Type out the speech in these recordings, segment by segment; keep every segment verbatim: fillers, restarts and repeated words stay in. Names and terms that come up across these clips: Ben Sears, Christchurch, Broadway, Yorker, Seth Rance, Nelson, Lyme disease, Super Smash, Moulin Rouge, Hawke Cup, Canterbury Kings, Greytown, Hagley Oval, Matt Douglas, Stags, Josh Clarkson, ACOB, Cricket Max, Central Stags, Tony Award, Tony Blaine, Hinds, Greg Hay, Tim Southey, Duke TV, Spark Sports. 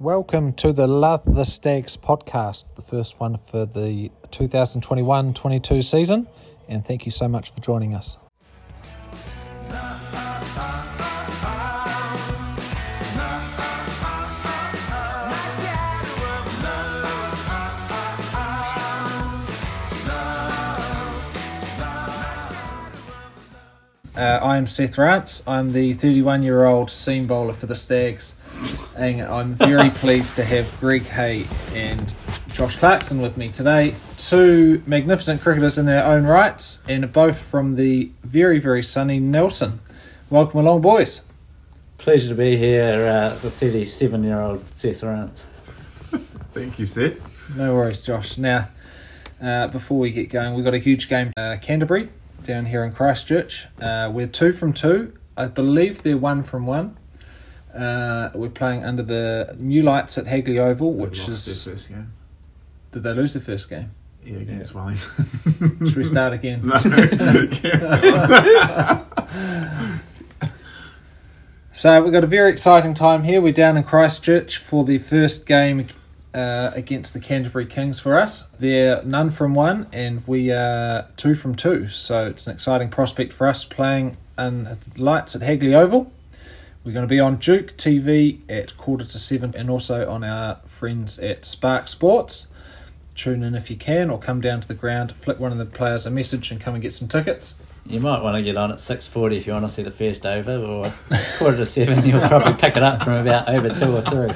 Welcome to the Love the Stags podcast, the first one for the twenty twenty-one twenty-two season, and thank you so much for joining us. Uh, I'm Seth Rance. I'm the thirty-one-year-old seam bowler for the Stags, and I'm very pleased to have Greg Hay and Josh Clarkson with me today. Two magnificent cricketers in their own rights, and both from the very, very sunny Nelson. Welcome along, boys. Pleasure to be here, uh, the thirty-seven-year-old Seth Rance. Thank you, Seth. No worries, Josh. Now, uh, before we get going, we've got a huge game, uh, Canterbury, down here in Christchurch. Uh, we're two from two. I believe they're one from one. Uh, we're playing under the new lights at Hagley Oval, which they lost is... their first game. Did they lose the first game? Yeah, against yeah. Wellington. Should we start again? No. So we've got a very exciting time here. We're down in Christchurch for the first game uh, against the Canterbury Kings for us. They're none from one and we are two from two. So it's an exciting prospect for us playing in lights at Hagley Oval. We're going to be on Duke T V at quarter to seven and also on our friends at Spark Sports. Tune in if you can or come down to the ground, flick one of the players a message and come and get some tickets. You might want to get on at six forty if you want to see the first over, or quarter to seven you'll probably pick it up from about over two or three.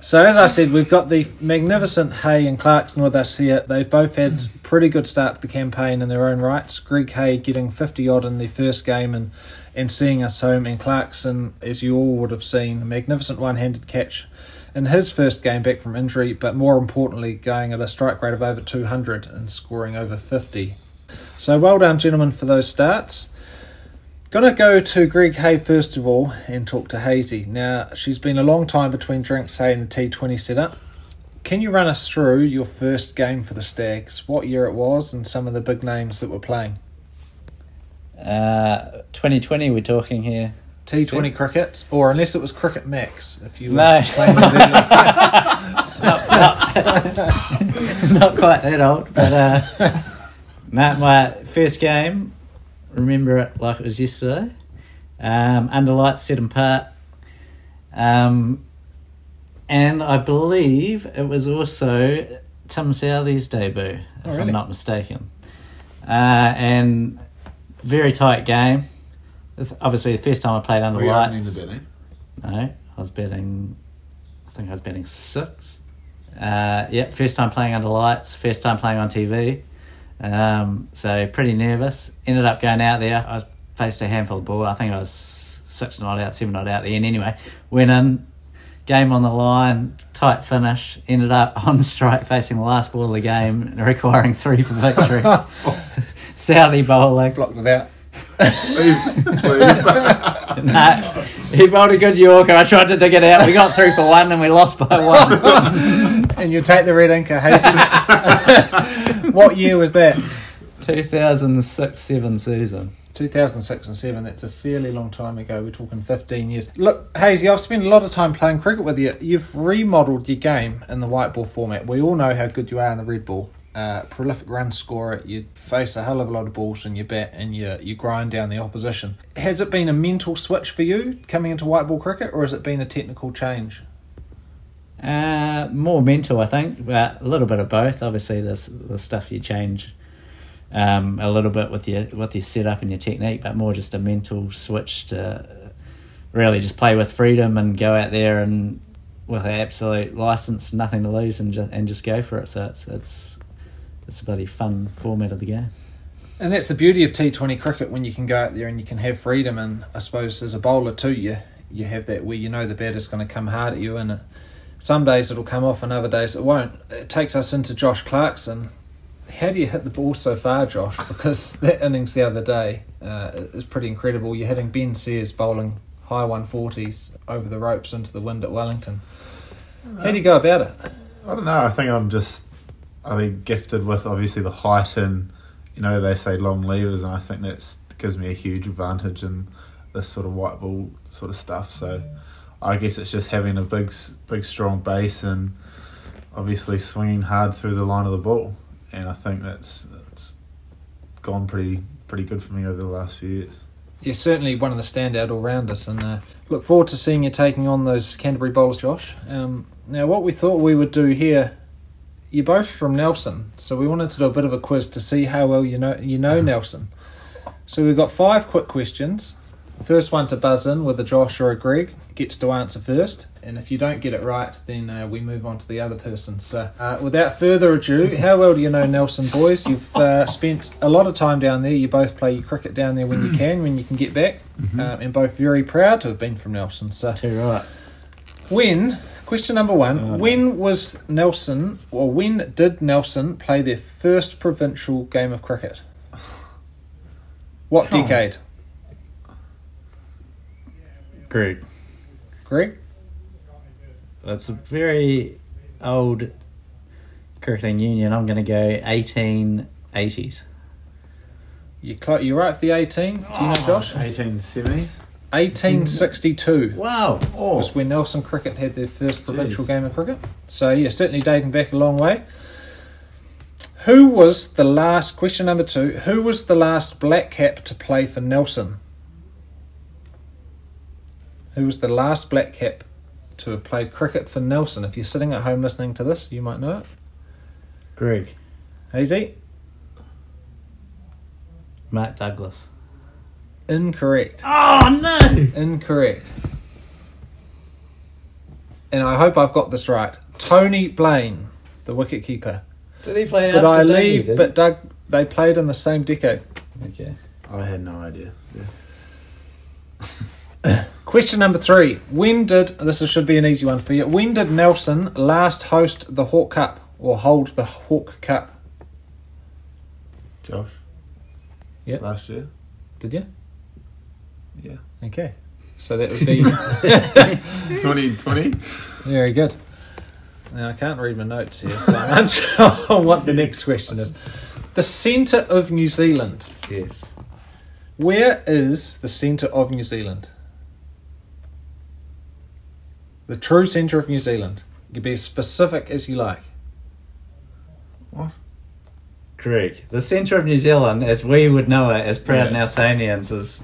So as I said, we've got the magnificent Hay and Clarkson with us here. They've both had a pretty good start to the campaign in their own rights. Greg Hay getting fifty-odd in their first game and and seeing us home, and Clarkson, as you all would have seen, a magnificent one-handed catch in his first game back from injury, but more importantly going at a strike rate of over two hundred and scoring over fifty. So well done, gentlemen, for those starts. Gotta go to Greg Hay first of all and talk to Hazy. Now, she's been a long time between drinks, Hay, and the T twenty setup. Can you run us through your first game for the Stags, what year it was and some of the big names that were playing? Uh, twenty twenty we're talking here. T twenty cricket, or unless it was Cricket Max, if you were no. playing the not, not, not quite that old, but uh, no, my first game, remember it like it was yesterday. Um, under lights, set and part, um, and I believe it was also Tim Southey's debut, oh, if really? I'm not mistaken, uh, and. Very tight game. It's obviously the first time I played under Were lights. Were you opening the batting? No, I was batting, I think I was batting six. Uh, yeah, first time playing under lights, first time playing on T V. Um, so pretty nervous. Ended up going out there. I faced a handful of ball. I think I was six not out, seven not out at the end. Anyway, went in, game on the line, tight finish. Ended up on strike facing the last ball of the game, requiring three for victory. Southey bowling. Blocked it out. Nah, he bowled a good Yorker. I tried to dig it out. We got through for one and we lost by one. And you take the red anchor, Hazel. What year was that? two thousand six seven season. two thousand six and seven, that's a fairly long time ago. We're talking fifteen years. Look, Hazy, I've spent a lot of time playing cricket with you. You've remodelled your game in the white ball format. We all know how good you are in the red ball. Uh, prolific run scorer, you face a hell of a lot of balls in your bat and you you grind down the opposition. Has it been a mental switch for you coming into white ball cricket, or has it been a technical change? Uh, more mental, I think, but a little bit of both. Obviously, there's the stuff you change um, a little bit with your with your setup and your technique, but more just a mental switch to really just play with freedom and go out there and with an absolute license, nothing to lose, and just and just go for it. So it's it's It's a bloody fun format of the game. And that's the beauty of T twenty cricket, when you can go out there and you can have freedom. And I suppose as a bowler too, you you have that where you know the batter's going to come hard at you, and it, some days it'll come off and other days it won't. It takes us into Josh Clarkson. How do you hit the ball so far, Josh? Because that innings the other day uh, is pretty incredible. You're hitting Ben Sears bowling high one forties over the ropes into the wind at Wellington. How do you go about it? I don't know. I think I'm just... I think gifted with obviously the height and, you know, they say long levers, and I think that gives me a huge advantage in this sort of white ball sort of stuff. So I guess it's just having a big, big strong base and obviously swinging hard through the line of the ball. And I think that's that's gone pretty pretty good for me over the last few years. You're certainly one of the standout all-rounders, and uh, look forward to seeing you taking on those Canterbury bowlers, Josh. Um, now, what we thought we would do here, you're both from Nelson, so we wanted to do a bit of a quiz to see how well you know you know Nelson. So we've got five quick questions. First one to buzz in with a Josh or a Greg gets to answer first, and if you don't get it right, then uh, we move on to the other person. So uh, without further ado, how well do you know Nelson, boys? You've uh, spent a lot of time down there. You both play your cricket down there when you can, when you can get back, mm-hmm. um, and both very proud to have been from Nelson. So you're right. When, question number one, oh, when no. was Nelson, or when did Nelson play their first provincial game of cricket? What Come decade? On. Greg. Greg? That's a very old cricketing union. I'm going to go eighteen eighties. You cl- you're right for the eighteen. Do you oh, know, Josh? eighteen seventies. eighteen sixty-two. Wow. Oh. Was when Nelson Cricket had their first provincial Jeez. game of cricket. So, yeah, certainly dating back a long way. Who was the last, question number two, who was the last black cap to play for Nelson? Who was the last black cap to have played cricket for Nelson? If you're sitting at home listening to this, you might know it. Greg. Easy. Matt Douglas. Incorrect. Oh, no! Incorrect. And I hope I've got this right. Tony Blaine, the wicketkeeper. Did he play? But I leave. Did? But Doug, they played in the same decade. Okay, I had no idea. Yeah. Question number three: When did this should be an easy one for you? When did Nelson last host the Hawke Cup or hold the Hawke Cup? Josh. Yeah. Last year. Did you? Yeah. Okay. So that would be twenty twenty. Very good. Now, I can't read my notes here, so I'm unsure what the next question is. The centre of New Zealand. Yes. Where is the centre of New Zealand? The true centre of New Zealand. You can be as specific as you like. What? Greg, the centre of New Zealand, as we would know it as proud yeah. Nelsonians, is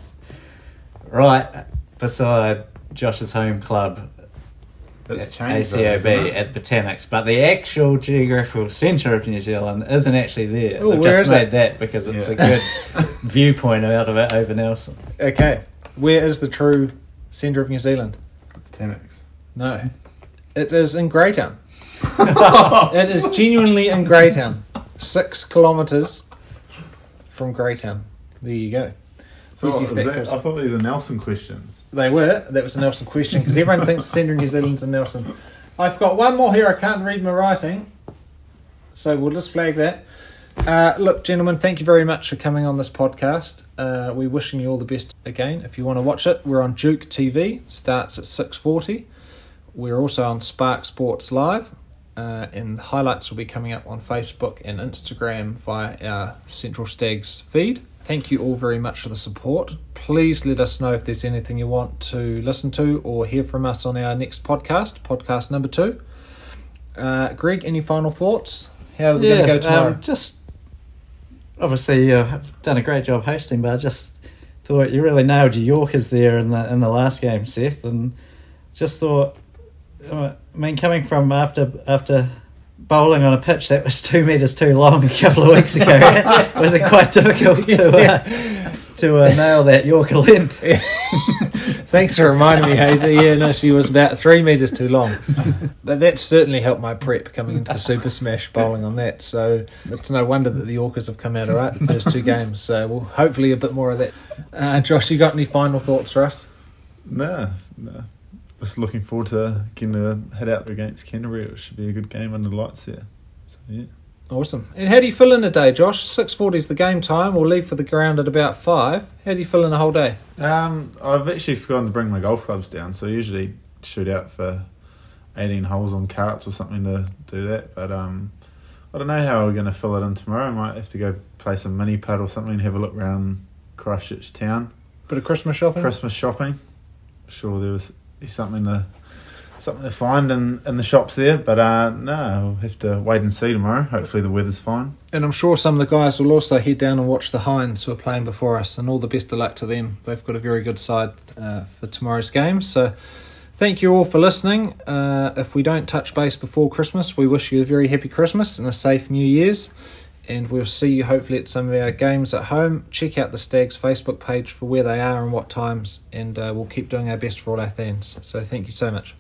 right beside Josh's home club. It's changed, A C O B though, it? At Botanics, but the actual geographical centre of New Zealand isn't actually there. Ooh, they've just made it? that because it's yeah. a good viewpoint out of it over Nelson. Okay, where is the true centre of New Zealand? Botanics. No, it is in Greytown. It is genuinely in Greytown, six kilometres from Greytown. There you go. So what, that, I thought these were Nelson questions. They were. That was a Nelson question because everyone thinks the centre of New Zealand's in Nelson. I've got one more here. I can't read my writing, so we'll just flag that. Uh, look, gentlemen, thank you very much for coming on this podcast. Uh, we're wishing you all the best. Again, if you want to watch it, we're on Duke T V. Starts at six forty. We're also on Spark Sports Live, uh, and the highlights will be coming up on Facebook and Instagram via our Central Stags feed. Thank you all very much for the support. Please let us know if there's anything you want to listen to or hear from us on our next podcast, podcast number two. Uh, Greg, any final thoughts? How are we yes, going to go tomorrow? Um, just, obviously, you've done a great job hosting, but I just thought you really nailed your Yorkers there in the, in the last game, Seth, and just thought, I mean, coming from after after... bowling on a pitch that was two metres too long a couple of weeks ago, it was it quite difficult to uh, to uh, nail that Yorker in. Yeah. Thanks for reminding me, Hazel. Yeah, no, she was about three metres too long. But that certainly helped my prep coming into the Super Smash bowling on that. So it's no wonder that the Yorkers have come out all right in those two games. So we'll hopefully a bit more of that. Uh, Josh, you got any final thoughts for us? No, no. Just looking forward to getting a head out against Canterbury. It should be a good game under the lights there. So, yeah. Awesome. And how do you fill in a day, Josh? six forty is the game time. We'll leave for the ground at about five. How do you fill in a whole day? Um, I've actually forgotten to bring my golf clubs down, so I usually shoot out for eighteen holes on carts or something to do that. But um, I don't know how we're going to fill it in tomorrow. I might have to go play some mini putt or something and have a look around Christchurch town. Bit of Christmas shopping? Christmas shopping. I'm sure there was... is something to something to find in, in the shops there. But uh, no, we'll have to wait and see tomorrow. Hopefully the weather's fine. And I'm sure some of the guys will also head down and watch the Hinds who are playing before us, and all the best of luck to them. They've got a very good side uh, for tomorrow's game. So thank you all for listening. Uh, if we don't touch base before Christmas, we wish you a very happy Christmas and a safe New Year's. And we'll see you hopefully at some of our games at home. Check out the Stags Facebook page for where they are and what times. And uh, we'll keep doing our best for all our fans. So thank you so much.